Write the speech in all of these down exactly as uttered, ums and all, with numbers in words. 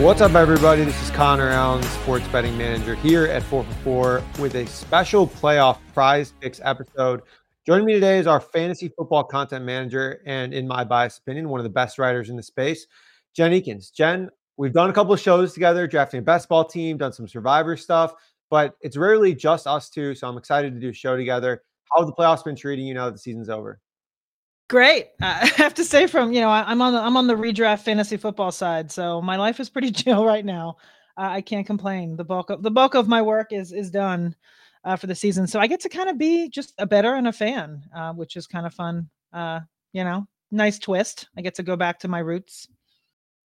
What's up, everybody? This is Connor Allen, sports betting manager here at four for four with a special playoff Prize Picks episode. Joining me today is our fantasy football content manager and, in my biased opinion, one of the best writers in the space, Jen Eakins. Jen, we've done a couple of shows together, drafting a best ball team, done some Survivor stuff, but it's rarely just us two, so I'm excited to do a show together. How have the playoffs been treating you now that the season's over? Great. I have to say from, you know, I'm on the, I'm on the redraft fantasy football side. So my life is pretty chill right now. Uh, I can't complain. The bulk of the bulk of my work is, is done uh, for the season. So I get to kind of be just a bettor and a fan, uh, which is kind of fun. Uh, you know, nice twist. I get to go back to my roots.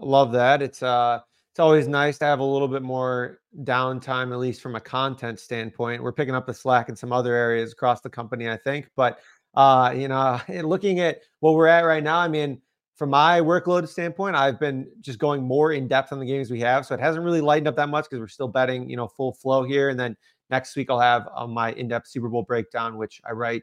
Love that. It's, uh, it's always nice to have a little bit more downtime, at least from a content standpoint. We're picking up the slack in some other areas across the company, I think, but Uh, you know, looking at what we're at right now, I mean, from my workload standpoint, I've been just going more in depth on the games we have. So it hasn't really lightened up that much because we're still betting, you know, full flow here. And then next week I'll have uh, my in-depth Super Bowl breakdown, which I write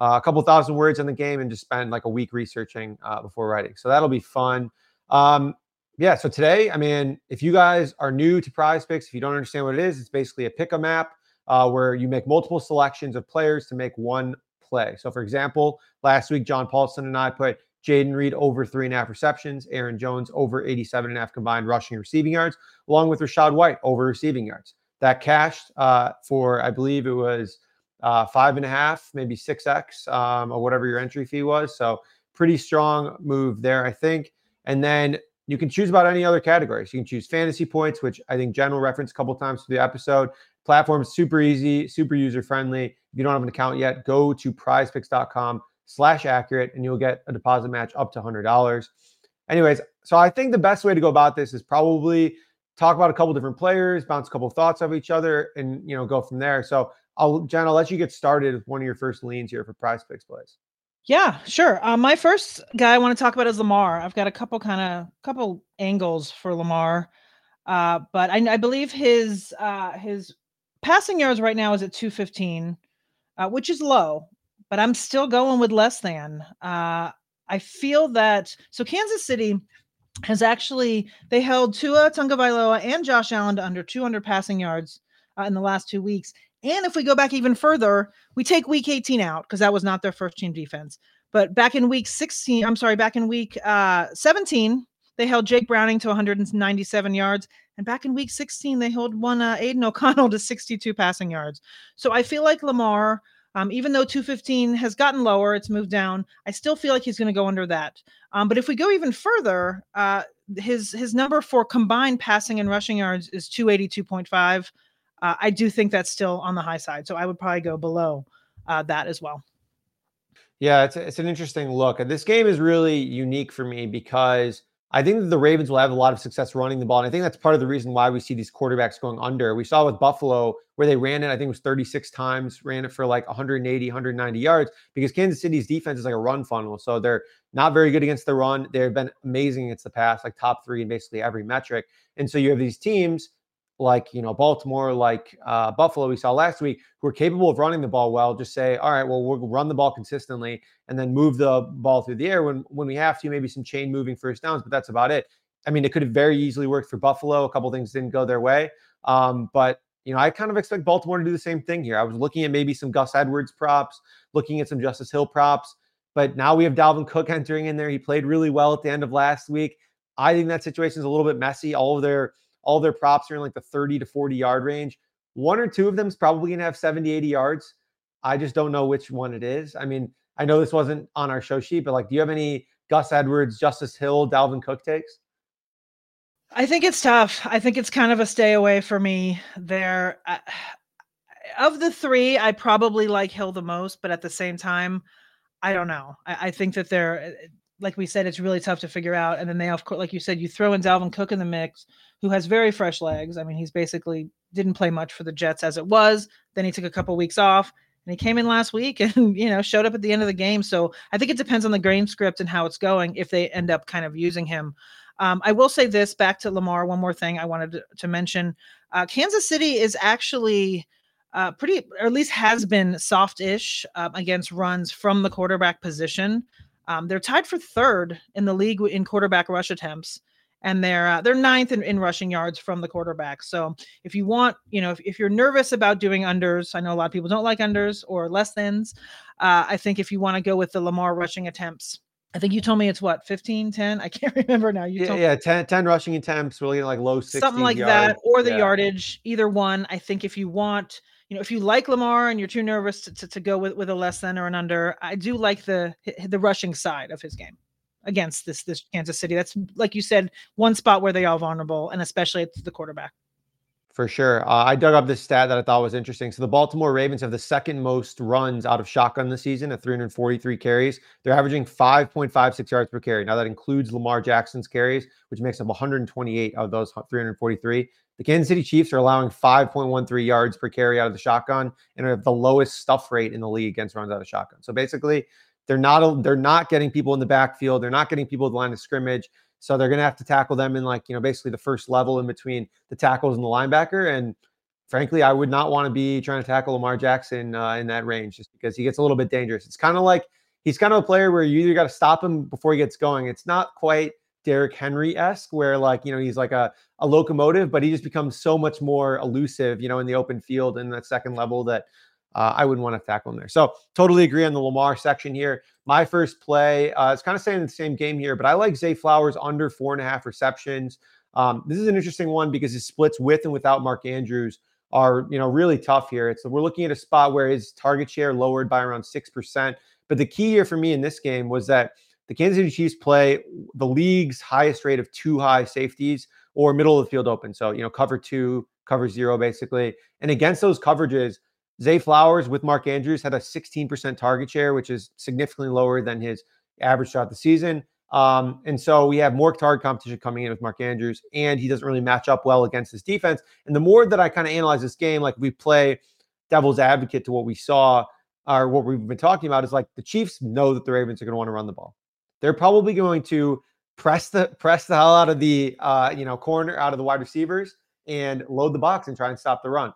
uh, a couple thousand words on the game and just spend like a week researching uh, before writing. So that'll be fun. Um, yeah. So today, I mean, if you guys are new to Prize Picks, if you don't understand what it is, it's basically a pick 'em app uh, where you make multiple selections of players to make one play. So, for example, last week, John Paulson and I put Jaden Reed over three and a half receptions, Aaron Jones over eighty-seven and a half combined rushing and receiving yards, along with Rachaad White over receiving yards. That cashed uh, for, I believe it was uh, five and a half, maybe six X um, or whatever your entry fee was. So pretty strong move there, I think. And then you can choose about any other categories. You can choose fantasy points, which I think Jen will reference a couple times through the episode. Platform is super easy, super user-friendly. If you don't have an account yet, go to prizepicks.com slash accurate, and you'll get a deposit match up to one hundred dollars. Anyways, so I think the best way to go about this is probably talk about a couple different players, bounce a couple thoughts off each other, and, you know, go from there. So, I'll, Jen, I'll let you get started with one of your first leans here for Prize Picks plays. Yeah, sure. Uh, my first guy I want to talk about is Lamar. I've got a couple kind of couple angles for Lamar, uh, but I, I believe his uh, his passing yards right now is at two fifteen, uh, which is low, but I'm still going with less than. Uh, I feel that so Kansas City has actually they held Tua Tagovailoa and Josh Allen to under two hundred passing yards uh, in the last two weeks. And if we go back even further, we take week eighteen out because that was not their first team defense. But back in week sixteen, I'm sorry, back in week uh, seventeen, they held Jake Browning to one hundred ninety-seven yards. And back in week sixteen, they held one uh, Aiden O'Connell to sixty-two passing yards. So I feel like Lamar, um, even though two fifteen has gotten lower, it's moved down, I still feel like he's going to go under that. Um, but if we go even further, uh, his his number for combined passing and rushing yards is two eighty-two point five. Uh, I do think that's still on the high side. So I would probably go below uh, that as well. Yeah, it's, a, it's an interesting look. And this game is really unique for me because I think that the Ravens will have a lot of success running the ball. And I think that's part of the reason why we see these quarterbacks going under. We saw with Buffalo where they ran it, I think it was thirty-six times, ran it for like one eighty, one ninety yards because Kansas City's defense is like a run funnel. So they're not very good against the run. They've been amazing against the pass, like top three in basically every metric. And so you have these teams like, you know, Baltimore, like uh, Buffalo we saw last week, who are capable of running the ball well, just say, all right, well, we'll run the ball consistently and then move the ball through the air when, when we have to, maybe some chain moving first downs, but that's about it. I mean, it could have very easily worked for Buffalo. A couple things didn't go their way. Um, but, you know, I kind of expect Baltimore to do the same thing here. I was looking at maybe some Gus Edwards props, looking at some Justice Hill props, but now we have Dalvin Cook entering in there. He played really well at the end of last week. I think that situation is a little bit messy. All of their All their props are in like the thirty to forty yard range. One or two of them is probably going to have seventy, eighty yards. I just don't know which one it is. I mean, I know this wasn't on our show sheet, but like, do you have any Gus Edwards, Justice Hill, Dalvin Cook takes? I think it's tough. I think it's kind of a stay away for me there. I, of the three, I probably like Hill the most, but at the same time, I don't know. I, I think that they're, like we said, it's really tough to figure out. And then they, of course, like you said, you throw in Dalvin Cook in the mix, who has very fresh legs. I mean, he's basically didn't play much for the Jets as it was. Then he took a couple weeks off and he came in last week and, you know, showed up at the end of the game. So I think it depends on the game script and how it's going if they end up kind of using him. Um, I will say this back to Lamar. One more thing I wanted to, to mention. Uh, Kansas City is actually uh, pretty, or at least has been soft-ish uh, against runs from the quarterback position. Um, they're tied for third in the league in quarterback rush attempts. and they're uh, they're ninth in, in rushing yards from the quarterback. So if you want, you know, if, if you're nervous about doing unders, I know a lot of people don't like unders or less thans. Uh, I think if you want to go with the Lamar rushing attempts, I think you told me it's what, fifteen, ten? I can't remember now. You yeah, told yeah, me. ten, ten rushing attempts. We're looking at like low sixties. Something like yards. That, or the yeah. yardage, either one. I think if you want, you know, if you like Lamar and you're too nervous to, to, to go with, with a less than or an under, I do like the the rushing side of his game against this this Kansas City. That's, like you said, one spot where they are vulnerable, and especially at the quarterback. For sure. Uh, I dug up this stat that I thought was interesting. So the Baltimore Ravens have the second most runs out of shotgun this season at three hundred forty-three carries. They're averaging five point five six yards per carry. Now that includes Lamar Jackson's carries, which makes up one hundred twenty-eight of those three hundred forty-three. The Kansas City Chiefs are allowing five point one three yards per carry out of the shotgun and have the lowest stuff rate in the league against runs out of shotgun. So basically, they're not they're not getting people in the backfield. They're not getting people at the line of scrimmage. So they're going to have to tackle them in, like, you know, basically the first level in between the tackles and the linebacker. And frankly, I would not want to be trying to tackle Lamar Jackson uh, in that range, just because he gets a little bit dangerous. It's kind of like, he's kind of a player where you either got to stop him before he gets going. It's not quite Derrick Henry-esque where, like, you know, he's like a, a locomotive, but he just becomes so much more elusive, you know, in the open field and that second level that uh, I wouldn't want to tackle him there. So totally agree on the Lamar section here. My first play, uh, it's kind of staying in the same game here, but I like Zay Flowers under four and a half receptions. Um, this is an interesting one because his splits with and without Mark Andrews are, you know, really tough here. It's we're looking at a spot where his target share lowered by around six percent. But the key here for me in this game was that the Kansas City Chiefs play the league's highest rate of two high safeties or middle of the field open. So, you know, cover two, cover zero, basically. And against those coverages, Zay Flowers with Mark Andrews had a sixteen percent target share, which is significantly lower than his average throughout the season. Um, and so we have more target competition coming in with Mark Andrews, and he doesn't really match up well against this defense. And the more that I kind of analyze this game, like, we play devil's advocate to what we saw or what we've been talking about, is like the Chiefs know that the Ravens are going to want to run the ball. They're probably going to press the press the hell out of the uh, you know corner, out of the wide receivers, and load the box and try and stop the run.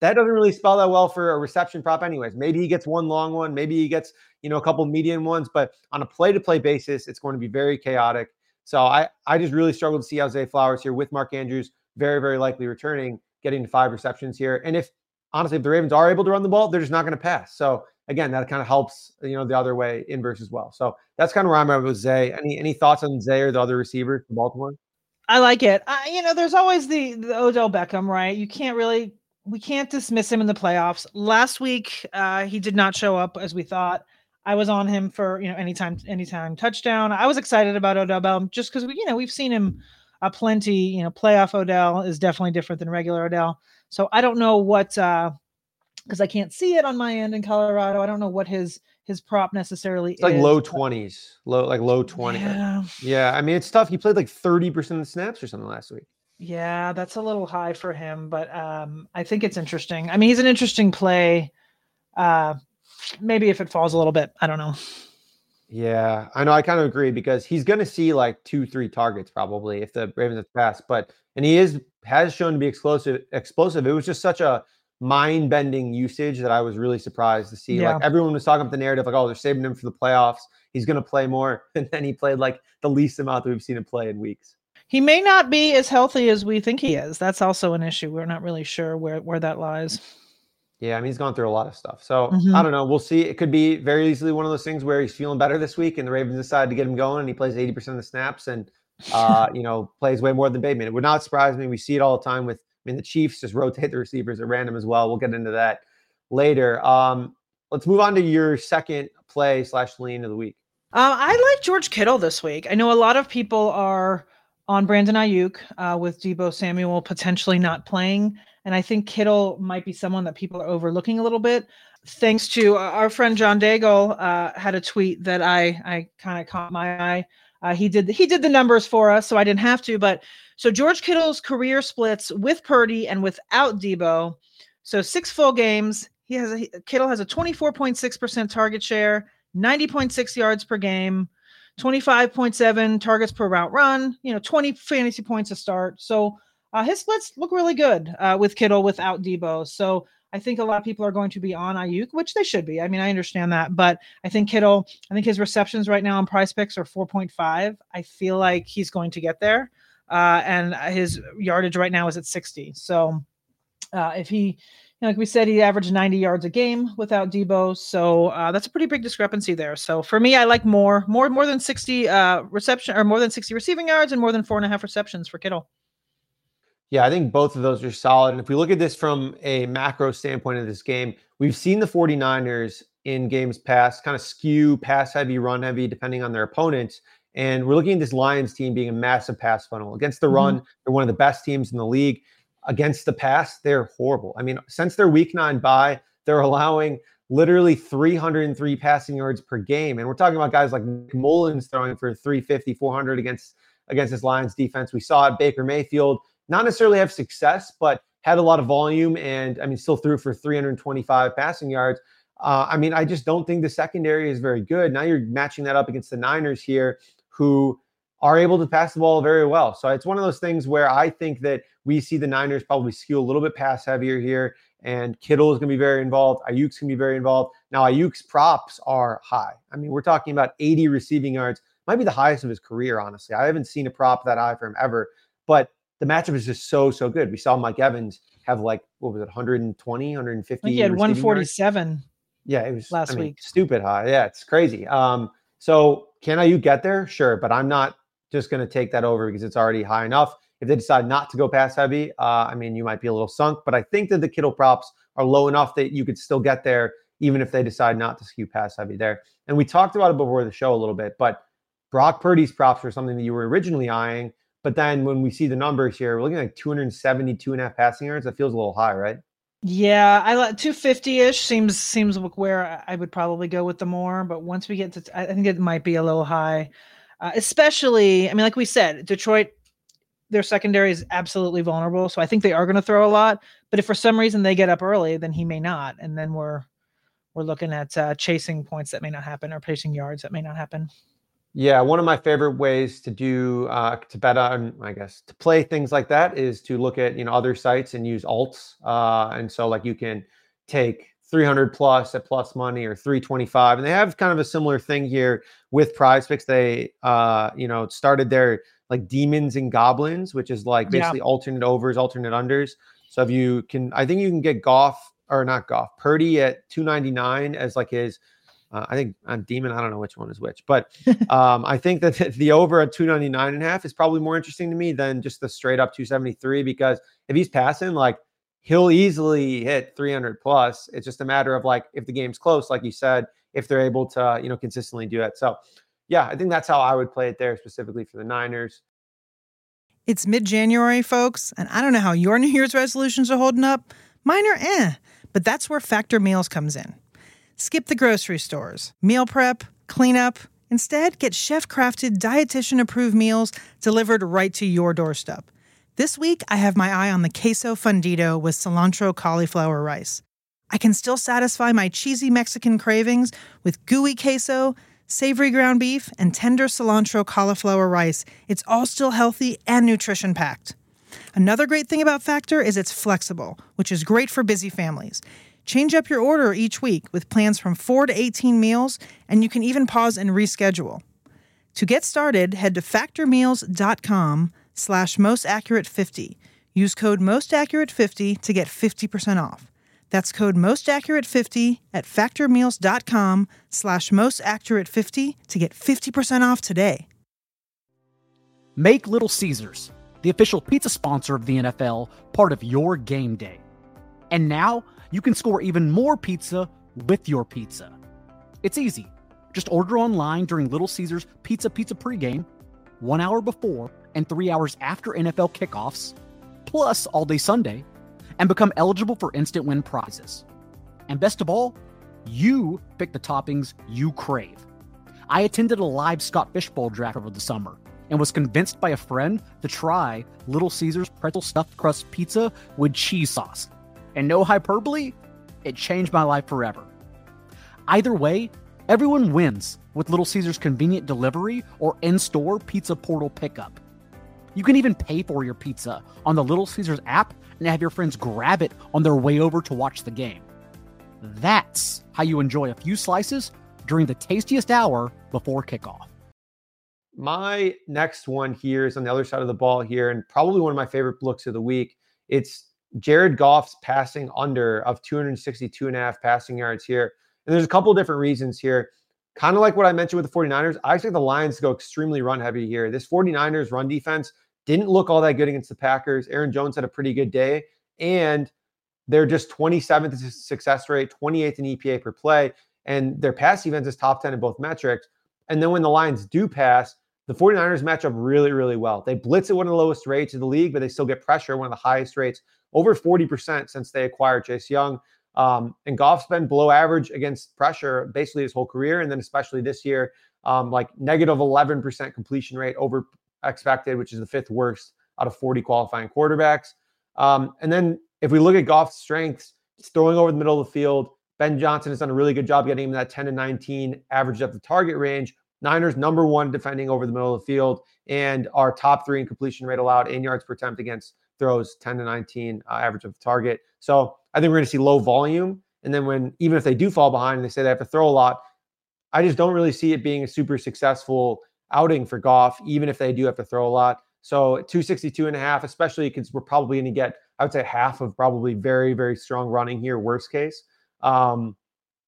That doesn't really spell that well for a reception prop anyways. Maybe he gets one long one. Maybe he gets, you know, a couple median ones. But on a play-to-play basis, it's going to be very chaotic. So I, I just really struggled to see how Zay Flowers here with Mark Andrews very, very likely returning, getting to five receptions here. And if, honestly, if the Ravens are able to run the ball, they're just not going to pass. So, again, that kind of helps, you know, the other way inverse as well. So that's kind of where I'm at with Zay. Any, any thoughts on Zay or the other receiver from Baltimore? I like it. I, you know, there's always the, the Odell Beckham, right? You can't really... We can't dismiss him in the playoffs. Last week, uh, he did not show up as we thought. I was on him for, you know, anytime, anytime touchdown. I was excited about Odell Beckham just because we, you know, we've seen him a plenty. You know, playoff Odell is definitely different than regular Odell. So I don't know what, uh, because I can't see it on my end in Colorado. I don't know what his his prop necessarily it's like is. Like low twenties, low like low twenty. Yeah. yeah, I mean, it's tough. He played like thirty percent of the snaps or something last week. Yeah, that's a little high for him, but um, I think it's interesting. I mean, he's an interesting play. Uh, maybe if it falls a little bit, I don't know. Yeah, I know. I kind of agree because he's going to see like two, three targets probably if the Ravens have passed. But and he is has shown to be explosive. Explosive. It was just such a mind-bending usage that I was really surprised to see. Yeah. Like everyone was talking about the narrative, like, oh, they're saving him for the playoffs. He's going to play more, and then he played like the least amount that we've seen him play in weeks. He may not be as healthy as we think he is. That's also an issue. We're not really sure where, where that lies. Yeah, I mean, he's gone through a lot of stuff. So, mm-hmm. I don't know. We'll see. It could be very easily one of those things where he's feeling better this week and the Ravens decide to get him going and he plays eighty percent of the snaps and, uh, you know, plays way more than Bateman. It would not surprise me. We see it all the time with, I mean, the Chiefs just rotate the receivers at random as well. We'll get into that later. Um, let's move on to your second play slash lean of the week. Uh, I like George Kittle this week. I know a lot of people are on Brandon Ayuk uh, with Deebo Samuel potentially not playing. And I think Kittle might be someone that people are overlooking a little bit. Thanks to uh, our friend John Daigle uh, had a tweet that I, I kind of caught my eye. Uh, he did he did the numbers for us, so I didn't have to. But so George Kittle's career splits with Purdy and without Deebo. So six full games. He has a, Kittle has a twenty-four point six percent target share, ninety point six yards per game, twenty-five point seven targets per route run, you know, twenty fantasy points a start. So uh, his splits look really good uh, with Kittle without Deebo. So I think a lot of people are going to be on Ayuk, which they should be. I mean, I understand that, but I think Kittle, I think his receptions right now on Prize Picks are four point five. I feel like he's going to get there. uh, and his yardage right now is at sixty. So uh, if he, you know, like we said, he averaged ninety yards a game without Deebo. So uh, that's a pretty big discrepancy there. So for me, I like more, more, more than sixty uh, reception or more than sixty receiving yards and more than four and a half receptions for Kittle. Yeah, I think both of those are solid. And if we look at this from a macro standpoint of this game, we've seen the 49ers in games past kind of skew pass heavy, run heavy, depending on their opponents. And we're looking at this Lions team being a massive pass funnel. Against the run, mm-hmm. they're one of the best teams in the league. Against the pass, they're horrible. I mean, since their week nine bye, they're allowing literally three hundred three passing yards per game. And we're talking about guys like Nick Mullins throwing for three fifty, four hundred against, against this Lions defense. We saw it, Baker Mayfield not necessarily have success, but had a lot of volume and, I mean, still threw for three hundred twenty-five passing yards. Uh, I mean, I just don't think the secondary is very good. Now you're matching that up against the Niners here, who are able to pass the ball very well. So it's one of those things where I think that we see the Niners probably skew a little bit pass heavier here, and Kittle is going to be very involved. Ayuk's going to be very involved. Now Ayuk's props are high. I mean, we're talking about eighty receiving yards. Might be the highest of his career, honestly. I haven't seen a prop that high for him ever, but the matchup is just so, so good. We saw Mike Evans have like, what was it, one hundred twenty, one hundred fifty? He had one forty-seven. Yards. Yeah, it was last I mean, week. Stupid high. Yeah, it's crazy. Um, so can I you get there? Sure, but I'm not just going to take that over because it's already high enough. If they decide not to go pass heavy, uh, I mean, you might be a little sunk, but I think that the Kittle props are low enough that you could still get there even if they decide not to skew pass heavy there. And we talked about it before the show a little bit, but Brock Purdy's props were something that you were originally eyeing. But then when we see the numbers here, we're looking at like two seventy-two and a half passing yards. That feels a little high, right? Yeah, I like two fifty-ish seems seems where I would probably go with the more. But once we get to, I think it might be a little high, uh, especially. I mean, like we said, Detroit, their secondary is absolutely vulnerable. So I think they are going to throw a lot. But if for some reason they get up early, then he may not, and then we're we're looking at uh, chasing points that may not happen or chasing yards that may not happen. Yeah, one of my favorite ways to do uh, to bet on, I guess, to play things like that is to look at, you know, other sites and use alts. Uh, and so like you can take three hundred plus at plus money or three twenty-five, and they have kind of a similar thing here with Prize Picks. They, uh, you know, started their like demons and goblins, which is like basically yeah. alternate overs, alternate unders. So if you can, I think you can get Goff or not Goff, Purdy at two ninety-nine as like his. Uh, I think on Demon, I don't know which one is which, but um, I think that the over at two ninety-nine and a half is probably more interesting to me than just the straight up two seventy-three, because if he's passing, like he'll easily hit three hundred plus. It's just a matter of like, if the game's close, like you said, if they're able to, you know, consistently do that. So yeah, I think that's how I would play it there specifically for the Niners. It's mid-January, folks, and I don't know how your New Year's resolutions are holding up. Mine are eh, but that's where Factor Meals comes in. Skip the grocery stores, meal prep, cleanup. Instead, get chef-crafted, dietitian-approved meals delivered right to your doorstep. This week, I have my eye on the queso fundido with cilantro cauliflower rice. I can still satisfy my cheesy Mexican cravings with gooey queso, savory ground beef, and tender cilantro cauliflower rice. It's all still healthy and nutrition-packed. Another great thing about Factor is it's flexible, which is great for busy families. Change up your order each week with plans from four to eighteen meals, and you can even pause and reschedule. To get started, head to factormeals.com slash mostaccurate50. Use code mostaccurate fifty to get fifty percent off. That's code mostaccurate fifty at factormeals.com slash mostaccurate50 to get fifty percent off today. Make Little Caesars, the official pizza sponsor of the N F L, part of your game day. And now, you can score even more pizza with your pizza. It's easy. Just order online during Little Caesars Pizza Pizza pregame, one hour before and three hours after N F L kickoffs, plus all day Sunday, and become eligible for instant win prizes. And best of all, you pick the toppings you crave. I attended a live Scott Fishbowl draft over the summer and was convinced by a friend to try Little Caesars pretzel stuffed crust pizza with cheese sauce. And no hyperbole, it changed my life forever. Either way, everyone wins with Little Caesars' convenient delivery or in-store pizza portal pickup. You can even pay for your pizza on the Little Caesars app and have your friends grab it on their way over to watch the game. That's how you enjoy a few slices during the tastiest hour before kickoff. My next one here is on the other side of the ball here, and probably one of my favorite looks of the week. It's Jared Goff's passing under of two sixty-two and a half passing yards here. And there's a couple of different reasons here. Kind of like what I mentioned with the 49ers, I expect the Lions to go extremely run heavy here. This 49ers run defense didn't look all that good against the Packers. Aaron Jones had a pretty good day, and they're just twenty-seventh in success rate, twenty-eighth in E P A per play, and their pass defense is top ten in both metrics. And then when the Lions do pass, the 49ers match up really, really well. They blitz at one of the lowest rates in the league, but they still get pressure, one of the highest rates, over forty percent since they acquired Chase Young. Um, and Goff's been below average against pressure basically his whole career. And then especially this year, um, like negative eleven percent completion rate over expected, which is the fifth worst out of forty qualifying quarterbacks. Um, and then if we look at Goff's strengths, he's throwing over the middle of the field. Ben Johnson has done a really good job getting him that ten to nineteen average depth of target range. Niners number one defending over the middle of the field and our top three in completion rate allowed in yards per attempt against throws ten to nineteen uh, average of the target. So I think we're going to see low volume. And then when, even if they do fall behind and they say they have to throw a lot, I just don't really see it being a super successful outing for Goff, even if they do have to throw a lot. So two sixty-two and a half, especially because we're probably going to get, I would say half of probably very, very strong running here, worst case. Um,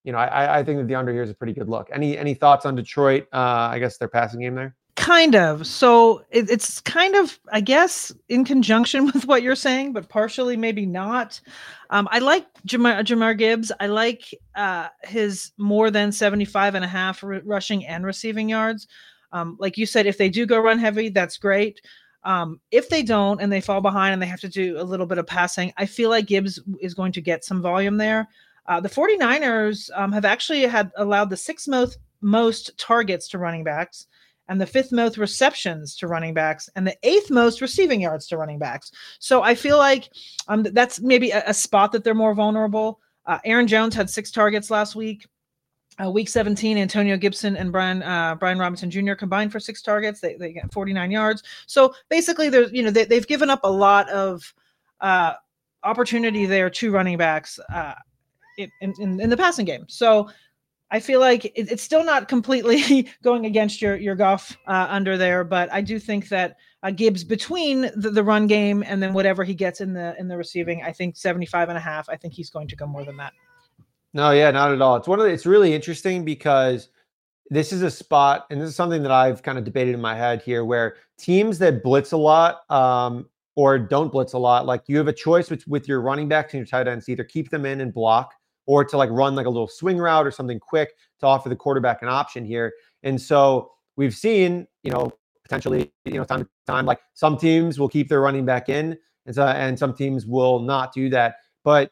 you know, I, I think that the under here is a pretty good look. Any, any thoughts on Detroit? Uh, I guess their passing game there. Kind of. So it, it's kind of, I guess, in conjunction with what you're saying, but partially maybe not. Um, I like Jahmyr, Jahmyr Gibbs. I like uh, his more than seventy-five and a half r- rushing and receiving yards. Um, like you said, if they do go run heavy, that's great. Um, if they don't and they fall behind and they have to do a little bit of passing, I feel like Gibbs is going to get some volume there. Uh, the 49ers um, have actually had allowed the sixth most, most targets to running backs, and the fifth most receptions to running backs, and the eighth most receiving yards to running backs. So I feel like um, that's maybe a, a spot that they're more vulnerable. Uh, Aaron Jones had six targets last week. Uh, week seventeen, Antonio Gibson and Brian uh, Brian Robinson Junior combined for six targets. They they got forty-nine yards. So basically, there's you know they, they've given up a lot of uh, opportunity there to running backs uh, in, in in the passing game. So I feel like it, it's still not completely going against your your Goff uh, under there, but I do think that uh, Gibbs between the, the run game and then whatever he gets in the in the receiving, I think seventy-five and a half. I think he's going to go more than that. No, yeah, not at all. It's one of the, it's really interesting because this is a spot, and this is something that I've kind of debated in my head here, where teams that blitz a lot um, or don't blitz a lot, like you have a choice with, with your running backs and your tight ends, either keep them in and block or to like run like a little swing route or something quick to offer the quarterback an option here. And so we've seen, you know, potentially, you know, time to time, like some teams will keep their running back in and, so, and some teams will not do that. But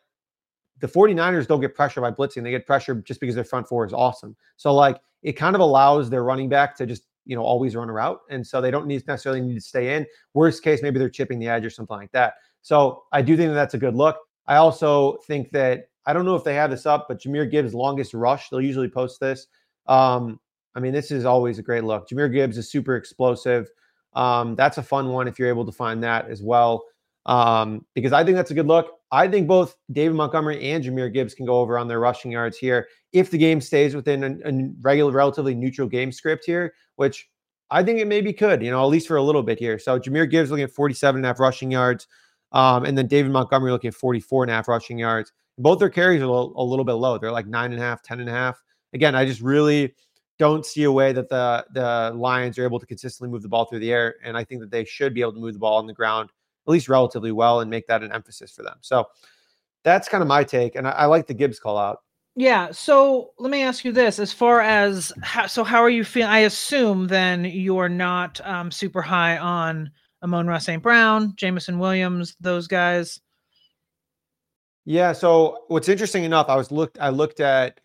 the 49ers don't get pressure by blitzing. They get pressure just because their front four is awesome. So like it kind of allows their running back to just, you know, always run a route. And so they don't need necessarily need to stay in. Worst case, maybe they're chipping the edge or something like that. So I do think that that's a good look. I also think that, I don't know if they have this up, but Jahmyr Gibbs' longest rush, they'll usually post this. Um, I mean, this is always a great look. Jahmyr Gibbs is super explosive. Um, that's a fun one if you're able to find that as well. Um, because I think that's a good look. I think both David Montgomery and Jahmyr Gibbs can go over on their rushing yards here if the game stays within a, a regular, relatively neutral game script here, which I think it maybe could, you know, at least for a little bit here. So Jahmyr Gibbs looking at forty-seven and a half rushing yards, um, and then David Montgomery looking at forty-four and a half rushing yards. Both their carries are a little, a little bit low. They're like nine and a half, ten and a half. Again, I just really don't see a way that the the Lions are able to consistently move the ball through the air, and I think that they should be able to move the ball on the ground at least relatively well and make that an emphasis for them. So that's kind of my take. And I, I like the Gibbs call out. Yeah. So let me ask you this, as far as how, so how are you feeling? I assume then you're not um, super high on Amon-Ra Saint Brown, Jameson Williams, those guys. Yeah. So what's interesting enough, I was looked, I looked at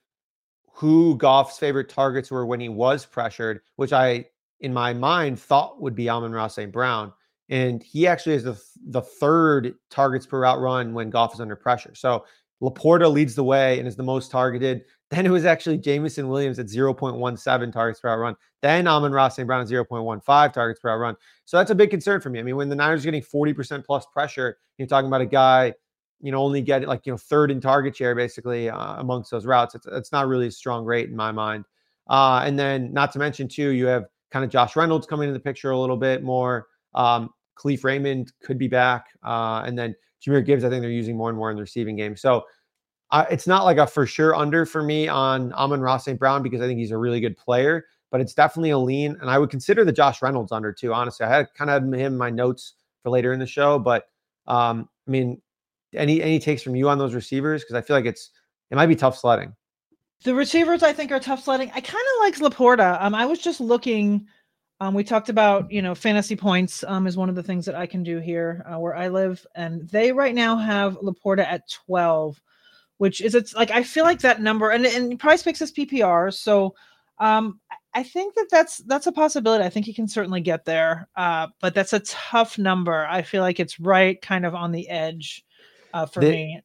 who Goff's favorite targets were when he was pressured, which I, in my mind thought would be Amon-Ra Saint Brown. And he actually is the, the third targets per route run when Goff is under pressure. So LaPorta leads the way and is the most targeted. Then it was actually Jameson Williams at zero point one seven targets per route run. Then Amon-Ra Saint Brown at zero point one five targets per route run. So that's a big concern for me. I mean, when the Niners are getting forty percent plus pressure, you're talking about a guy, you know, only get like, you know, third in target share basically uh, amongst those routes. It's, it's not really a strong rate in my mind. Uh, and then not to mention too, you have kind of Josh Reynolds coming into the picture a little bit more. Um, Khalif Raymond could be back. Uh, and then Jahmyr Gibbs, I think they're using more and more in the receiving game. So uh, it's not like a for sure under for me on Amon-Ra Saint Brown, because I think he's a really good player, but it's definitely a lean. And I would consider the Josh Reynolds under too, honestly. I had kind of him in my notes for later in the show, but um, I mean, any, any takes from you on those receivers? Because I feel like it's, it might be tough sledding. The receivers, I think, are tough sledding. I kind of like LaPorta. Um, I was just looking. Um, we talked about, you know, fantasy points um, is one of the things that I can do here uh, where I live. And they right now have LaPorta at twelve, which is, it's like, I feel like that number, and, and Prize Picks is P P R. So um, I think that that's, that's a possibility. I think he can certainly get there, uh, but that's a tough number. I feel like it's right kind of on the edge uh, for the- me.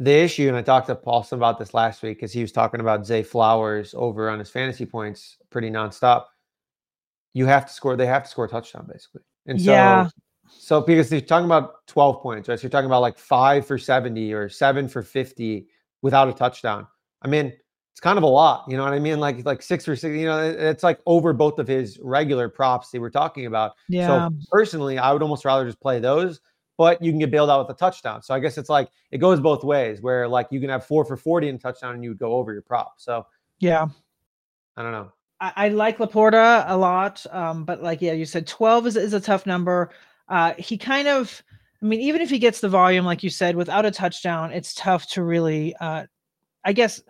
The issue, and I talked to Paulson about this last week because he was talking about Zay Flowers over on his fantasy points pretty nonstop. You have to score. They have to score a touchdown, basically. And so, yeah. so because they're talking about twelve points, right? So you're talking about like five for seventy or seven for fifty without a touchdown. I mean, it's kind of a lot. You know what I mean? Like, like six for six, you know, it's like over both of his regular props they were talking about. Yeah. So personally, I would almost rather just play those. But you can get bailed out with a touchdown. So I guess it's like, it goes both ways where like you can have four for forty and touchdown and you would go over your prop. So yeah, I don't know. I, I like LaPorta a lot. Um, but like, yeah, you said twelve is, is a tough number. Uh, he kind of, I mean, even if he gets the volume, like you said, without a touchdown, it's tough to really, uh, I guess.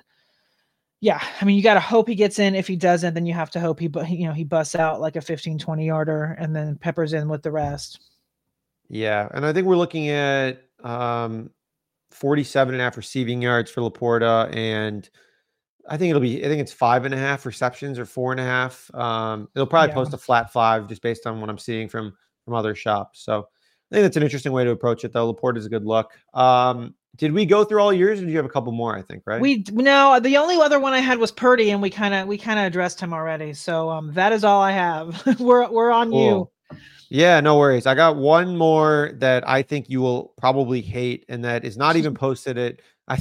Yeah. I mean, you got to hope he gets in. If he doesn't, then you have to hope he, you know, he busts out like a fifteen, twenty yarder and then peppers in with the rest. Yeah, and I think we're looking at um, forty-seven and a half receiving yards for LaPorta, and I think it'll be, I think it's five and a half receptions or four and a half. Um, it'll probably yeah. post a flat five just based on what I'm seeing from from other shops. So I think that's an interesting way to approach it, though. LaPorta's a good look. Um, did we go through all yours, or do you have a couple more? I think right. We no, the only other one I had was Purdy, and we kind of we kind of addressed him already. So um, that is all I have. we're we're on cool. you. Yeah, no worries. I got one more that I think you will probably hate, and that is not even posted. It, I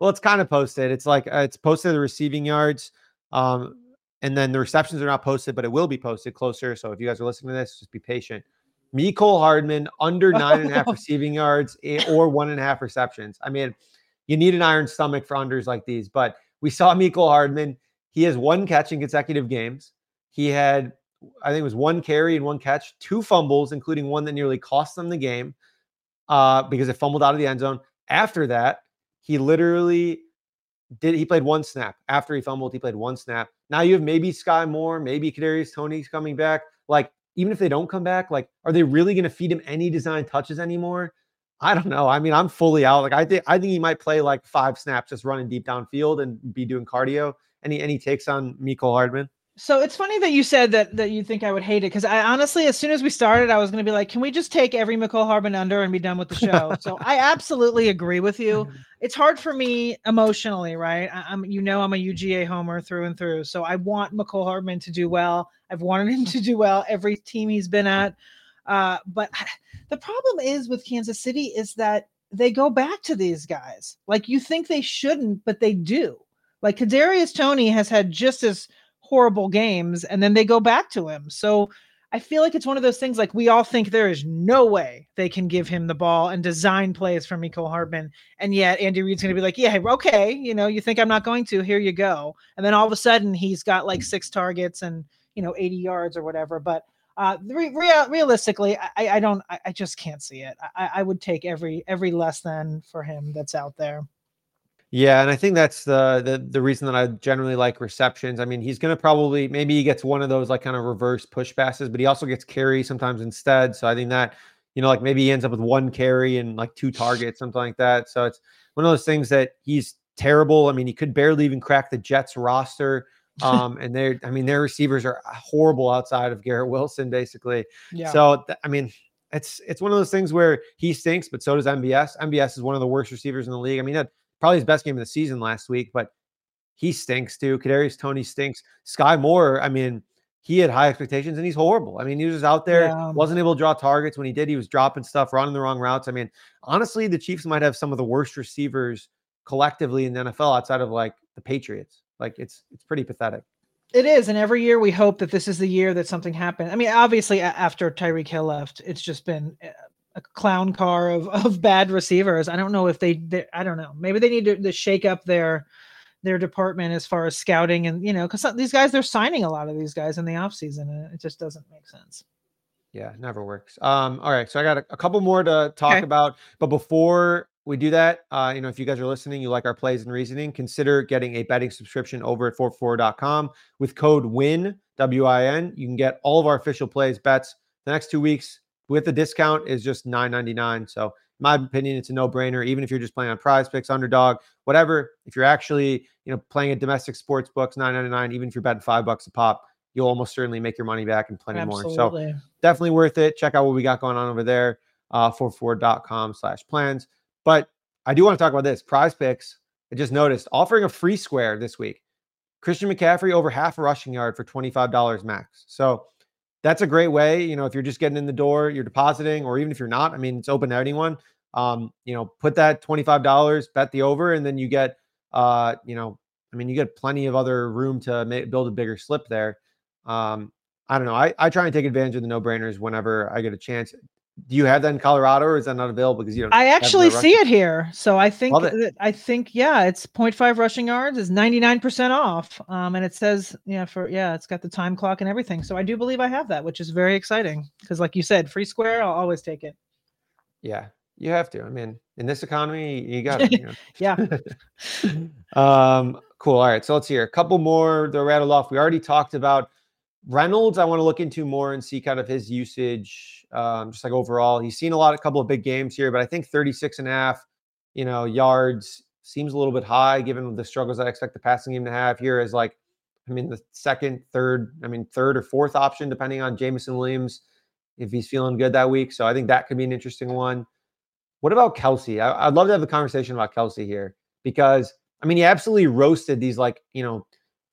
well, it's kind of posted. It's like uh, it's posted the receiving yards, um, and then the receptions are not posted, but it will be posted closer. So if you guys are listening to this, just be patient. Mecole Hardman under nine and a half receiving yards or one and a half receptions. I mean, you need an iron stomach for unders like these. But we saw Mecole Hardman. He has one catch in consecutive games. He had. I think it was one carry and one catch, two fumbles, including one that nearly cost them the game uh, because it fumbled out of the end zone. After that, he literally did. He played one snap. After he fumbled, he played one snap. Now you have maybe Sky Moore, maybe Kadarius Toney's coming back. Like, even if they don't come back, like, are they really going to feed him any design touches anymore? I don't know. I mean, I'm fully out. Like, I think I think he might play like five snaps, just running deep downfield and be doing cardio. Any any takes on Mecole Hardman? So it's funny that you said that that you think I would hate it, because I honestly, as soon as we started, I was going to be like, can we just take every Mecole Hardman under and be done with the show? So I absolutely agree with you. It's hard for me emotionally, right? I, I'm, you know, I'm a U G A homer through and through. So I want Mecole Hardman to do well. I've wanted him to do well every team he's been at. Uh, but I, the problem is with Kansas City is that they go back to these guys. Like, you think they shouldn't, but they do. Like, Kadarius Toney has had just as horrible games, and then they go back to him. So I feel like it's one of those things, like, we all think there is no way they can give him the ball and design plays for Mecole Hardman, and yet Andy Reid's going to be like, yeah, okay, you know, you think I'm not going to, here you go. And then all of a sudden he's got like six targets and, you know, eighty yards or whatever. But uh, re- real- realistically, I, I don't, I, I just can't see it. I, I would take every every less than for him that's out there. Yeah, and I think that's the, the the reason that I generally like receptions. I mean, he's going to probably, maybe he gets one of those like kind of reverse push passes, but he also gets carries sometimes instead. So I think that, you know, like maybe he ends up with one carry and like two targets, something like that. So it's one of those things that he's terrible. I mean, he could barely even crack the Jets roster. Um, and they're, I mean, their receivers are horrible outside of Garrett Wilson, basically. Yeah. So, th- I mean... It's it's one of those things where he stinks, but so does M B S. M B S is one of the worst receivers in the league. I mean, that probably his best game of the season last week, but he stinks too. Kadarius Toney stinks. Sky Moore, I mean, he had high expectations, and he's horrible. I mean, he was just out there, yeah. wasn't able to draw targets. When he did, he was dropping stuff, running the wrong routes. I mean, honestly, the Chiefs might have some of the worst receivers collectively in the N F L outside of, like, the Patriots. Like, it's it's pretty pathetic. It is, and every year we hope that this is the year that something happened. I mean, obviously, after Tyreek Hill left, it's just been a clown car of of bad receivers. I don't know if they, they I don't know. Maybe they need to, to shake up their their department as far as scouting, and you know, because these guys, they're signing a lot of these guys in the offseason, and it just doesn't make sense. Yeah, it never works. Um, all right, so I got a, a couple more to talk okay. about, but before we do that, uh, you know, if you guys are listening, you like our plays and reasoning, consider getting a betting subscription over at four four dot com with code WIN, W I N. You can get all of our official plays, bets the next two weeks with the discount is just nine ninety-nine. So in my opinion, it's a no-brainer. Even if you're just playing on Prize Picks, Underdog, whatever, if you're actually, you know, playing at domestic sports books, nine ninety-nine, even if you're betting five bucks a pop, you'll almost certainly make your money back and plenty Absolutely. more. So definitely worth it. Check out what we got going on over there, uh, four four dot com slash plans. But I do want to talk about this. Prize Picks, I just noticed, offering a free square this week. Christian McCaffrey over half a rushing yard for twenty-five dollars max. So that's a great way. You know, if you're just getting in the door, you're depositing, or even if you're not, I mean, it's open to anyone. Um, you know, put that twenty-five dollars, bet the over, and then you get, uh, you know, I mean, you get plenty of other room to make, build a bigger slip there. Um, I don't know. I, I try and take advantage of the no-brainers whenever I get a chance. Do you have that in Colorado, or is that not available? Because you don't. I actually see it here, so I think that, I think yeah, it's point five rushing yards is ninety-nine percent off, um, and it says yeah for yeah, it's got the time clock and everything. So I do believe I have that, which is very exciting because, like you said, free square, I'll always take it. Yeah, you have to. I mean, in this economy, you got it. You know. yeah. um. Cool. All right. So let's hear a couple more. The rattle off. We already talked about Reynolds. I want to look into more and see kind of his usage. Um, just like overall, he's seen a lot, a couple of big games here, but I think thirty-six and a half, you know, yards seems a little bit high given the struggles I expect the passing game to have here is like, I mean, the second, third, I mean, third or fourth option, depending on Jameson Williams, if he's feeling good that week. So I think that could be an interesting one. What about Kelce? I, I'd love to have a conversation about Kelce here because I mean, he absolutely roasted these like, you know,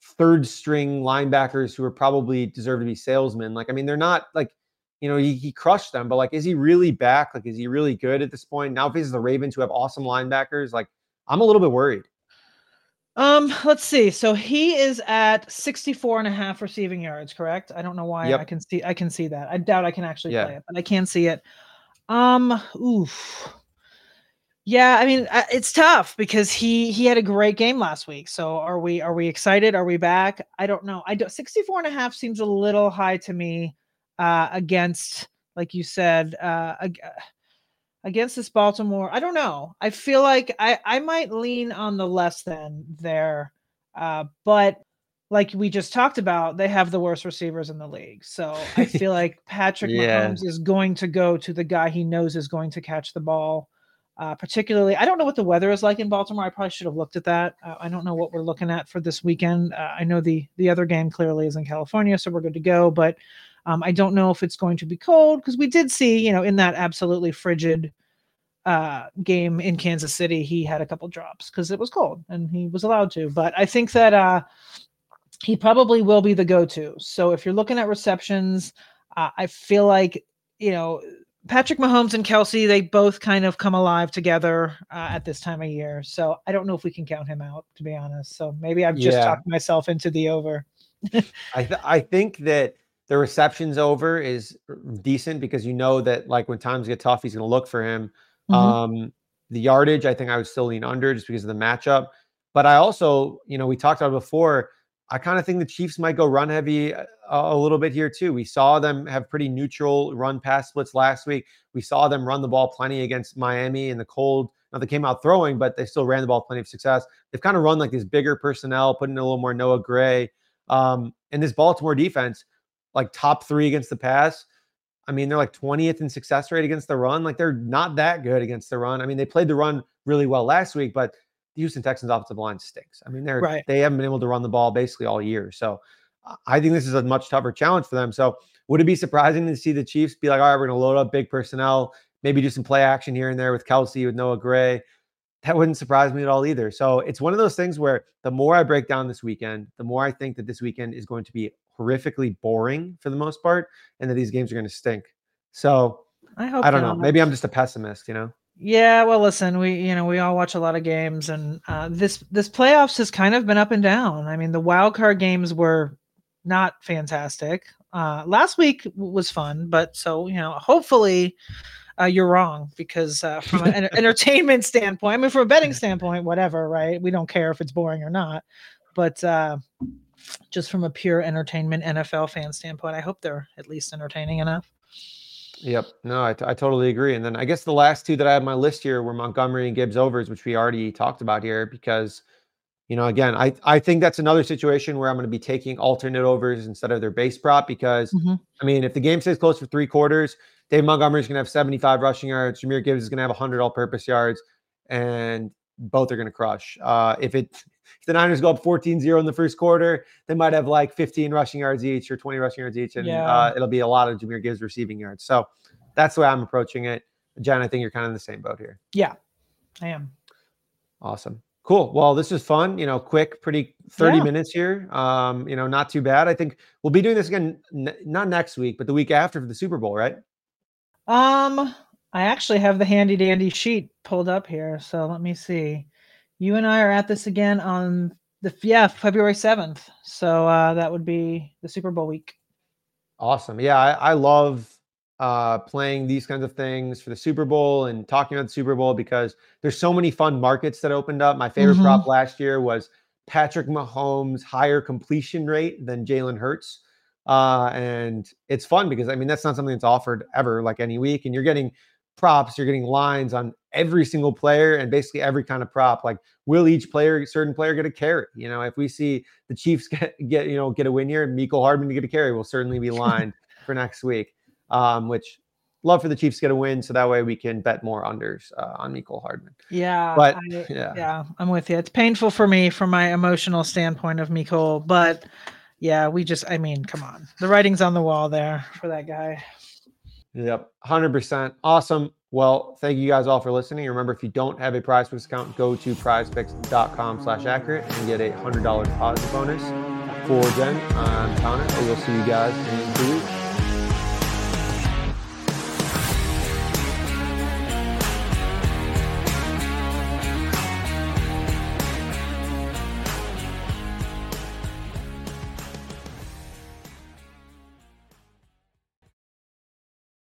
third string linebackers who are probably deserve to be salesmen. Like, I mean, they're not like, you know, he, he crushed them, but like, is he really back? Like, is he really good at this point? Now, if he's the Ravens who have awesome linebackers, like I'm a little bit worried. Um, let's see. So he is at sixty-four and a half receiving yards, correct? I don't know why yep. I can see, I can see that. I doubt I can actually yeah. play it, but I can see it. Um, oof. Yeah. I mean, it's tough because he, he had a great game last week. So are we, are we excited? Are we back? I don't know. I don't, sixty-four and a half seems a little high to me. Uh, against, like you said, uh, ag- against this Baltimore. I don't know. I feel like I, I might lean on the less than there. Uh, but like we just talked about, they have the worst receivers in the league. So I feel like Patrick yeah. Mahomes is going to go to the guy he knows is going to catch the ball. Uh, particularly, I don't know what the weather is like in Baltimore. I probably should have looked at that. Uh, I don't know what we're looking at for this weekend. Uh, I know the, the other game clearly is in California, so we're good to go. But Um, I don't know if it's going to be cold because we did see, you know, in that absolutely frigid uh, game in Kansas City, he had a couple drops because it was cold and he was allowed to. But I think that uh, he probably will be the go-to. So if you're looking at receptions, uh, I feel like, you know, Patrick Mahomes and Kelce, they both kind of come alive together uh, at this time of year. So I don't know if we can count him out, to be honest. So maybe I've just yeah. talked myself into the over. I th- I think that the receptions over is decent because you know that like when times get tough, he's going to look for him. Mm-hmm. Um, the yardage, I think I would still lean under just because of the matchup. But I also, you know, we talked about it before. I kind of think the Chiefs might go run heavy a, a little bit here too. We saw them have pretty neutral run pass splits last week. We saw them run the ball plenty against Miami in the cold. Now they came out throwing, but they still ran the ball plenty of success. They've kind of run like this bigger personnel, putting in a little more Noah Gray. Um, and this Baltimore defense, like top three against the pass. I mean, they're like twentieth in success rate against the run. Like they're not that good against the run. I mean, they played the run really well last week, but the Houston Texans offensive line stinks. I mean, they're, right. they haven't been able to run the ball basically all year. So I think this is a much tougher challenge for them. So would it be surprising to see the Chiefs be like, all right, we're going to load up big personnel, maybe do some play action here and there with Kelce, with Noah Gray? That wouldn't surprise me at all either. So it's one of those things where the more I break down this weekend, the more I think that this weekend is going to be horrifically boring for the most part, and that these games are going to stink. So I hope I don't not. know. Maybe I'm just a pessimist, you know? Yeah. Well, listen, we, you know, we all watch a lot of games, and uh, this, this playoffs has kind of been up and down. I mean, the wild card games were not fantastic. Uh, last week was fun, but so, you know, hopefully uh, you're wrong, because uh, from an entertainment standpoint, I mean, from a betting standpoint, whatever, right? We don't care if it's boring or not, but uh, just from a pure entertainment N F L fan standpoint, I hope they're at least entertaining enough. Yep. No, I, t- I totally agree. And then I guess the last two that I had on my list here were Montgomery and Gibbs overs, which we already talked about here, because, you know, again, I, I think that's another situation where I'm going to be taking alternate overs instead of their base prop, because, mm-hmm. I mean, if the game stays close for three quarters, David Montgomery is going to have seventy-five rushing yards. Jahmyr Gibbs is going to have one hundred all-purpose yards, and both are going to crush. Uh, if it if the Niners go up fourteen zero in the first quarter, they might have like fifteen rushing yards each or twenty rushing yards each, and yeah. uh, it'll be a lot of Jahmyr Gibbs receiving yards. So that's the way I'm approaching it. Jen, I think you're kind of in the same boat here. Yeah, I am. Awesome. Cool. Well, this is fun, you know, quick, pretty thirty yeah. minutes here. Um, you know, not too bad. I think we'll be doing this again, n- not next week, but the week after for the Super Bowl, right? Um, I actually have the handy dandy sheet pulled up here. So let me see. You and I are at this again on the, yeah, February seventh. So uh, that would be the Super Bowl week. Awesome. Yeah. I, I love uh, playing these kinds of things for the Super Bowl and talking about the Super Bowl, because there's so many fun markets that opened up. My favorite mm-hmm. prop last year was Patrick Mahomes' higher completion rate than Jalen Hurts. Uh, and it's fun because, I mean, that's not something that's offered ever, like any week, and you're getting props, you're getting lines on every single player and basically every kind of prop. Like, will each player, certain player, get a carry? You know, if we see the Chiefs get, get you know, get a win here and Mecole Hardman to get a carry, will certainly be lined for next week. Um, which love for the Chiefs to get a win, so that way we can bet more unders uh, on Mecole Hardman. Yeah, but I, yeah, yeah, I'm with you. It's painful for me from my emotional standpoint of Mecole, but yeah, we just, I mean, come on, the writing's on the wall there for that guy. Yep, one hundred percent. Awesome. Well, thank you guys all for listening. Remember, if you don't have a Prize Picks account, go to prize picks dot com slash accurate and get a one hundred dollars deposit bonus. For Jen, I'm Connor, and we'll see you guys in two weeks.